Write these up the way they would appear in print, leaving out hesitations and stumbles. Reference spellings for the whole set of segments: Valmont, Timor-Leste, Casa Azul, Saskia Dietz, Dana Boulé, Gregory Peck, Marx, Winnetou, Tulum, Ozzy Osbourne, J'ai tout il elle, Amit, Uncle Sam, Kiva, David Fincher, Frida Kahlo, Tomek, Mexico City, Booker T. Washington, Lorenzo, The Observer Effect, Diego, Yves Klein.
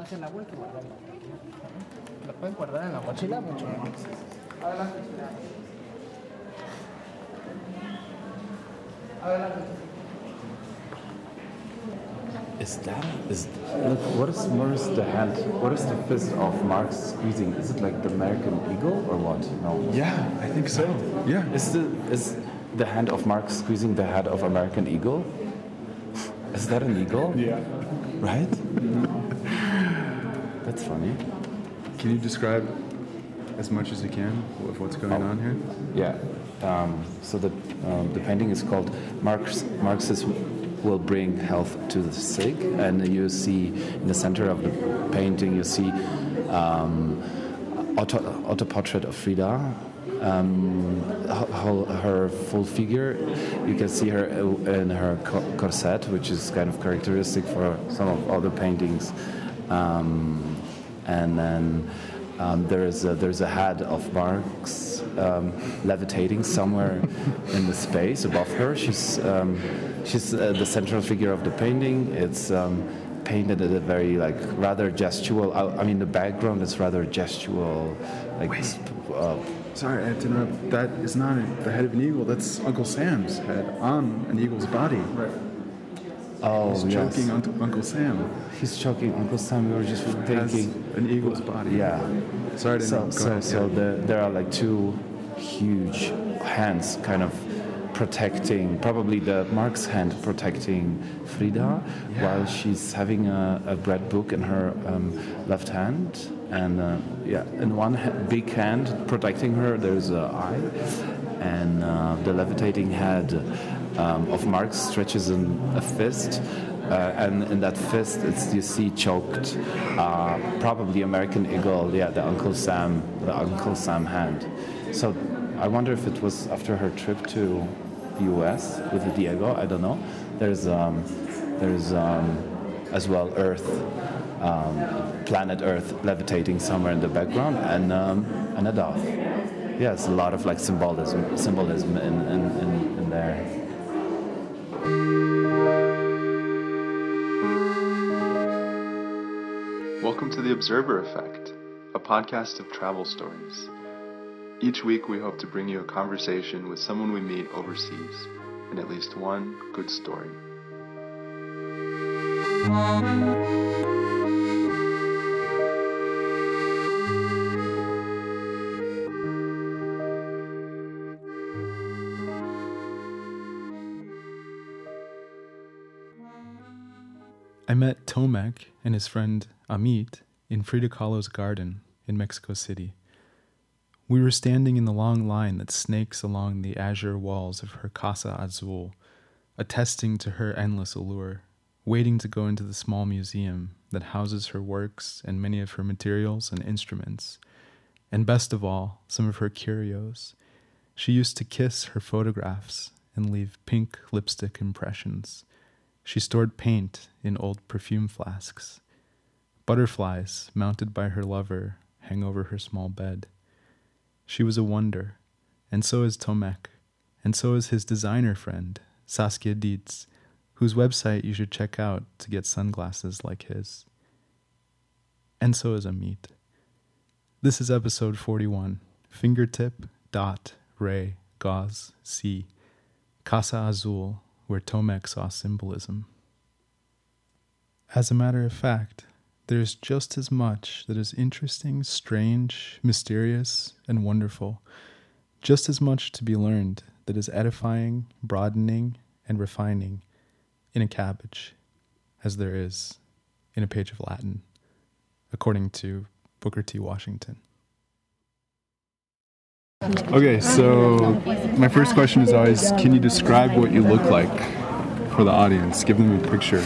hacia la vuelta. Lo pueden guardar en la mochila mucho más. Adelante. Adelante. Look, what is the hand? What is the fist of Marx squeezing? Is it like the American eagle or what? No. Yeah, I think so. Yeah. Is the hand of Marx squeezing the head of American eagle? Is that an eagle? Yeah. Right? That's funny. Can you describe as much as you can of what's going on here? Yeah. So the painting is called Marx's will bring health to the sick, and you see in the center of the painting you see autoportrait of Frida, her full figure. You can see her in her corset, which is kind of characteristic for some of other paintings, and then there's a head of Marx levitating somewhere in the space above her. She's the central figure of the painting. It's painted at a very rather gestural. I mean, the background is rather gestural. Sorry, I had to interrupt. That is not the head of an eagle. That's Uncle Sam's head on an eagle's body. Right. Oh, he's choking Uncle Sam. He's choking Uncle Sam. We were just thinking an eagle's body. Yeah. Sorry to interrupt. There are two huge hands, kind of. Protecting, probably the Marx hand protecting Frida, while she's having a bread book in her left hand, and in one big hand protecting her there's an eye, and the levitating head of Marx stretches a fist, and in that fist you see choked, probably American eagle, the Uncle Sam hand. So I wonder if it was after her trip to U.S. with Diego. I don't know. There's as well Earth, planet Earth, levitating somewhere in the background, and a dove. Yeah, it's a lot of symbolism in there. Welcome to The Observer Effect, a podcast of travel stories. Each week we hope to bring you a conversation with someone we meet overseas, and at least one good story. I met Tomek and his friend Amit in Frida Kahlo's garden in Mexico City. We were standing in the long line that snakes along the azure walls of her Casa Azul, attesting to her endless allure, waiting to go into the small museum that houses her works and many of her materials and instruments, and best of all, some of her curios. She used to kiss her photographs and leave pink lipstick impressions. She stored paint in old perfume flasks. Butterflies, mounted by her lover, hang over her small bed. She was a wonder, and so is Tomek, and so is his designer friend, Saskia Dietz, whose website you should check out to get sunglasses like his. And so is Amit. This is episode 41, Fingertip, Dot, Ray, Gauze, C, Casa Azul, where Tomek saw symbolism. As a matter of fact, there's just as much that is interesting, strange, mysterious, and wonderful. Just as much to be learned that is edifying, broadening, and refining in a cabbage as there is in a page of Latin, according to Booker T. Washington. Okay, so my first question is always, can you describe what you look like? For the audience, give them a picture.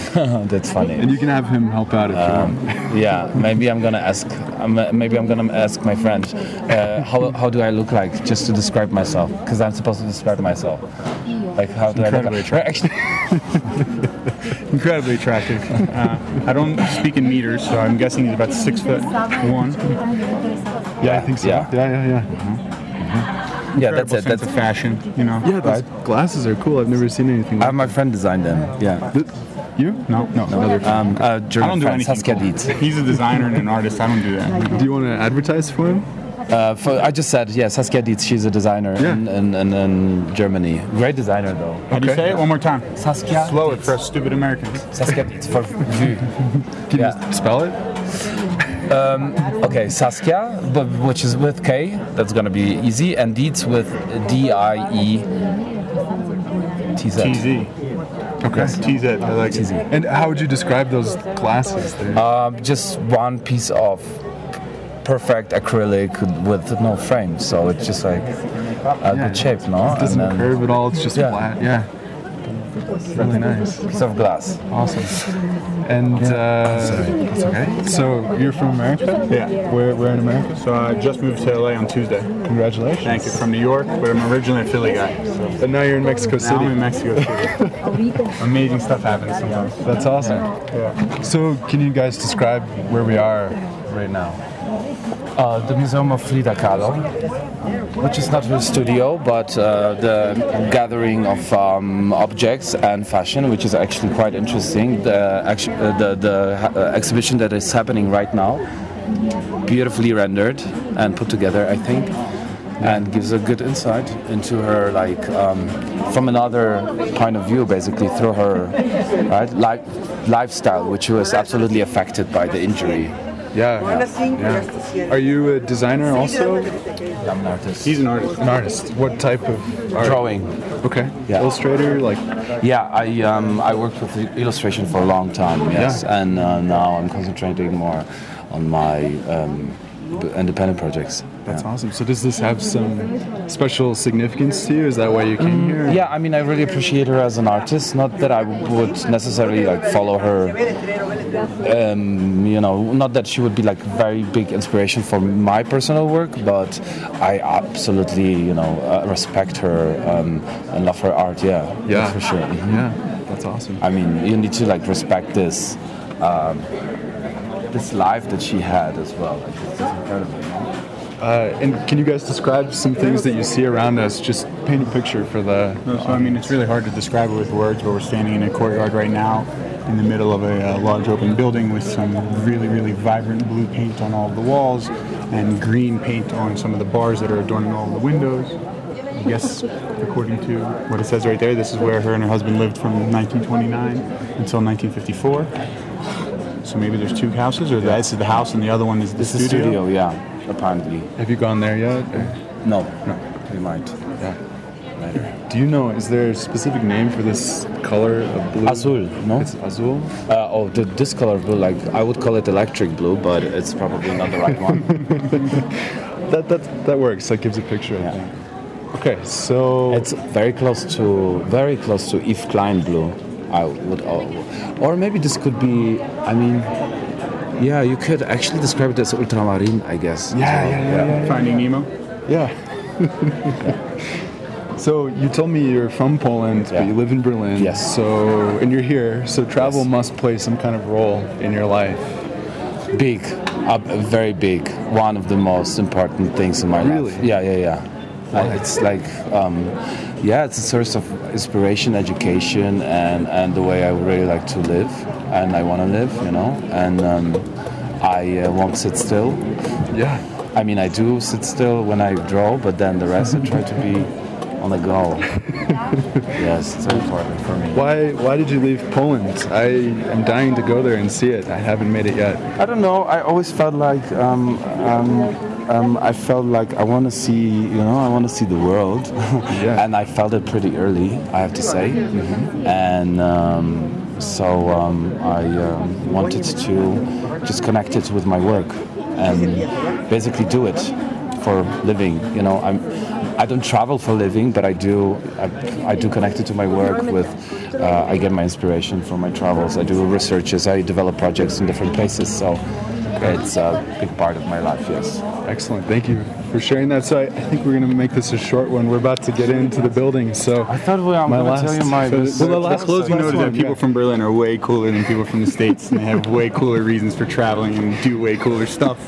That's funny. And you can have him help out if you want. Yeah, maybe I'm gonna ask my friend how do I look like, just to describe myself, because I'm supposed to describe myself. Like, how do I look like? Actually, incredibly attractive. I don't speak in meters, so I'm guessing he's about 6'1". Yeah, I think so. Yeah. Mm-hmm. Yeah, that's it. That's fashion, you know. Yeah, those glasses are cool. I've never seen anything like that. My friend designed them. Yeah. You? No. German I don't do friend, anything. Saskia Dietz. He's a designer and an artist. I don't do that. Do you want to advertise for him? I just said, Saskia Dietz, she's a designer in Germany. Great designer, though. How do you say it? One more time. Saskia Slow Dietz. It for us stupid Americans. Saskia Dietz. For Can you spell it? Saskia, but which is with K, that's going to be easy, and Dietz with D-I-E-T-Z. T-Z. Okay, yes. T-Z, I like it. T-Z. And how would you describe those glasses there? Just one piece of perfect acrylic with no frame, so it's just like a good shape, no? It doesn't curve at all, it's just flat, Really nice. Piece of glass. Awesome. And that's okay. So you're from America? Yeah. Where in America? So I just moved to LA on Tuesday. Congratulations. Thank you. From New York, but I'm originally a Philly guy. So. But now you're in Mexico City. Now I'm in Mexico City. Amazing stuff happens sometimes. That's awesome. Yeah. So can you guys describe where we are right now? The Museum of Frida Kahlo, which is not her studio, but the gathering of objects and fashion, which is actually quite interesting. The exhibition that is happening right now, beautifully rendered and put together, I think, and gives a good insight into her, from another point of view, basically, through her lifestyle, which was absolutely affected by the injury. Yeah. Are you a designer also? I'm an artist. He's an artist. An artist. What type of art? Drawing. Okay. Yeah. Illustrator, I worked with illustration for a long time. Yes. Yeah. And now I'm concentrating more on my independent projects. That's awesome. So does this have some special significance to you? Is that why you came here? Yeah, I mean, I really appreciate her as an artist. Not that I would necessarily follow her. Not that she would be very big inspiration for my personal work, but I absolutely respect her and love her art. Yeah, for sure. Yeah, that's awesome. I mean, you need to respect this. This life that she had as well. It's incredible. And can you guys describe some things that you see around us? Just paint a picture for the... it's really hard to describe it with words, but we're standing in a courtyard right now in the middle of a large open building with some really, really vibrant blue paint on all the walls and green paint on some of the bars that are adorning all the windows. I guess, according to what it says right there, this is where her and her husband lived from 1929 until 1954. So maybe there's two houses, or this is the house and the other one is the studio? The studio, yeah, apparently. Have you gone there yet? Or? No, we might. Yeah, later. Do you know, is there a specific name for this color of blue? Azul, no? It's azul? This color of blue, I would call it electric blue, but it's probably not the right one. That works, that gives a picture, I think. Okay, so... It's very close to Yves Klein blue. I would, or maybe this could be. I mean, you could actually describe it as ultramarine, I guess. Yeah. Finding Nemo. Yeah. So you told me you're from Poland, but you live in Berlin. Yes. So and you're here. So travel must play some kind of role in your life. Big, very big. One of the most important things in my life. Really? Yeah. It's it's a source of inspiration, education, and the way I really like to live, and I want to live, and I won't sit still. Yeah. I mean, I do sit still when I draw, but then the rest I try to be on the go. Yes, it's important for me. Why did you leave Poland? I am dying to go there and see it. I haven't made it yet. I don't know. I always felt I want to see, I want to see the world, and I felt it pretty early, I have to say, and I wanted to just connect it with my work and basically do it for living. I don't travel for living, but I do connect it to my work with. I get my inspiration from my travels. I do researches. I develop projects in different places. So. It's a big part of my life, yes. Excellent. Thank you for sharing that. So I think we're going to make this a short one. We're about to get into the building. So I thought I'm going to tell you my... the closing note is that people from Berlin are way cooler than people from the States, and they have way cooler reasons for traveling and do way cooler stuff.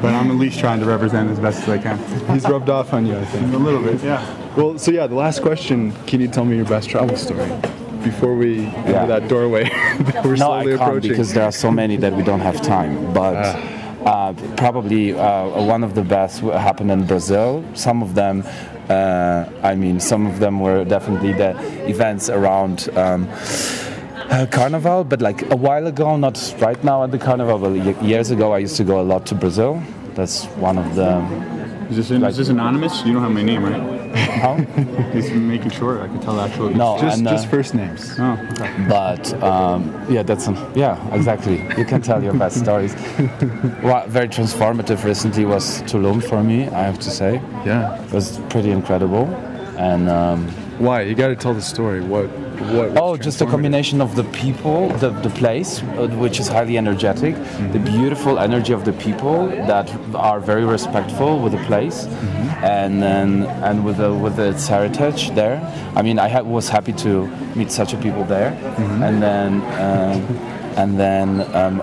But I'm at least trying to represent as best as I can. He's rubbed off on you, I think. A little bit, yeah. Well, so the last question, can you tell me your best travel story? before we enter that doorway that we're slowly approaching? Because there are so many that we don't have time. But probably one of the best happened in Brazil. Some of them, some of them were definitely the events around Carnival, but like a while ago, not right now at the Carnival, but years ago I used to go a lot to Brazil. That's one of the... is this anonymous? You don't have my name, right? How? Just making sure I can tell the actual... No, just first names. Oh, okay. But, exactly. You can tell your best stories. Well, very transformative recently was Tulum for me, I have to say. Yeah. It was pretty incredible. And... why? You got to tell the story. Just a combination of the people, the place, which is highly energetic, mm-hmm. the beautiful energy of the people that are very respectful with the place, mm-hmm. and with its heritage there. I mean, I was happy to meet such a people there, mm-hmm. and then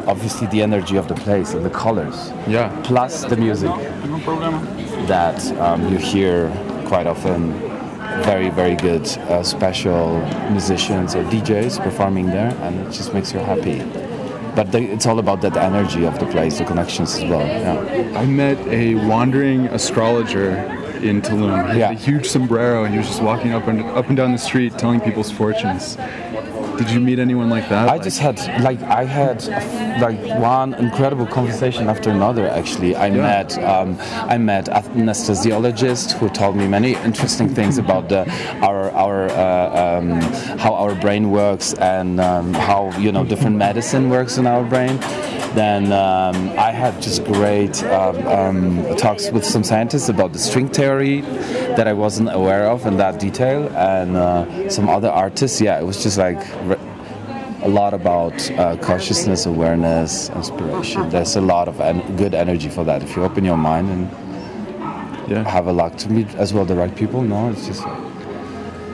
obviously the energy of the place and the colors. Yeah. Plus the music that you hear quite often. Very, very good special musicians or DJs performing there, and it just makes you happy. But it's all about that energy of the place, the connections as well. Yeah. I met a wandering astrologer in Tulum. He had a huge sombrero, and he was just walking up and down the street telling people's fortunes. Did you meet anyone like that? I had one incredible conversation after another. Actually, I met anesthesiologist who told me many interesting things about our how our brain works and how different medicine works in our brain. Then I had just great talks with some scientists about the string theory that I wasn't aware of in that detail, and some other artists. Yeah, it was just like a lot about consciousness, awareness, inspiration. There's a lot of good energy for that if you open your mind and have a luck to meet as well the right people. No, it's just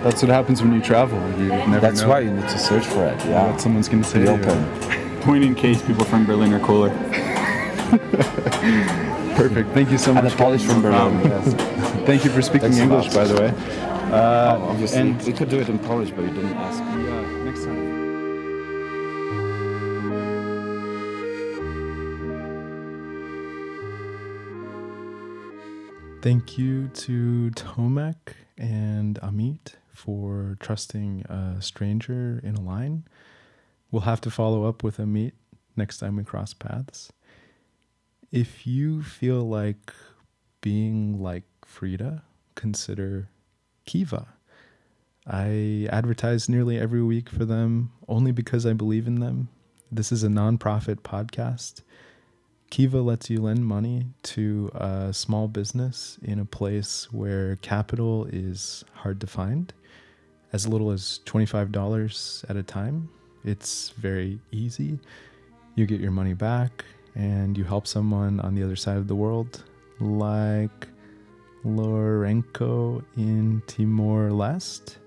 that's what happens when you travel. You never know. Why you need to search for it. Yeah, what someone's gonna say. Be open. Point in case people from Berlin are cooler. Perfect. Thank you so much. And the Polish from Berlin. Yes. Thank you for speaking English, by the way. Obviously, and we could do it in Polish, but you didn't ask. Yeah, next time. Thank you to Tomek and Amit for trusting a stranger in a line. We'll have to follow up with Amit next time we cross paths. If you feel like being like Frida, consider Kiva. I advertise nearly every week for them only because I believe in them. This is a nonprofit podcast. Kiva lets you lend money to a small business in a place where capital is hard to find, as little as $25 at a time. It's very easy. You get your money back, and you help someone on the other side of the world, like Lorenzo in Timor-Leste.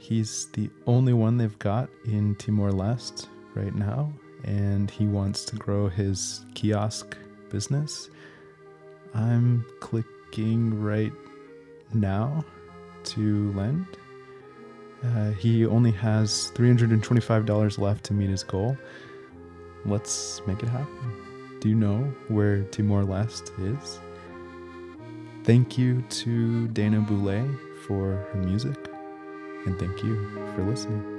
He's the only one they've got in Timor-Leste right now, and he wants to grow his kiosk business. I'm clicking right now to lend. He only has $325 left to meet his goal. Let's make it happen. Do you know where Timor-Leste is? Thank you to Dana Boulé for her music, and thank you for listening.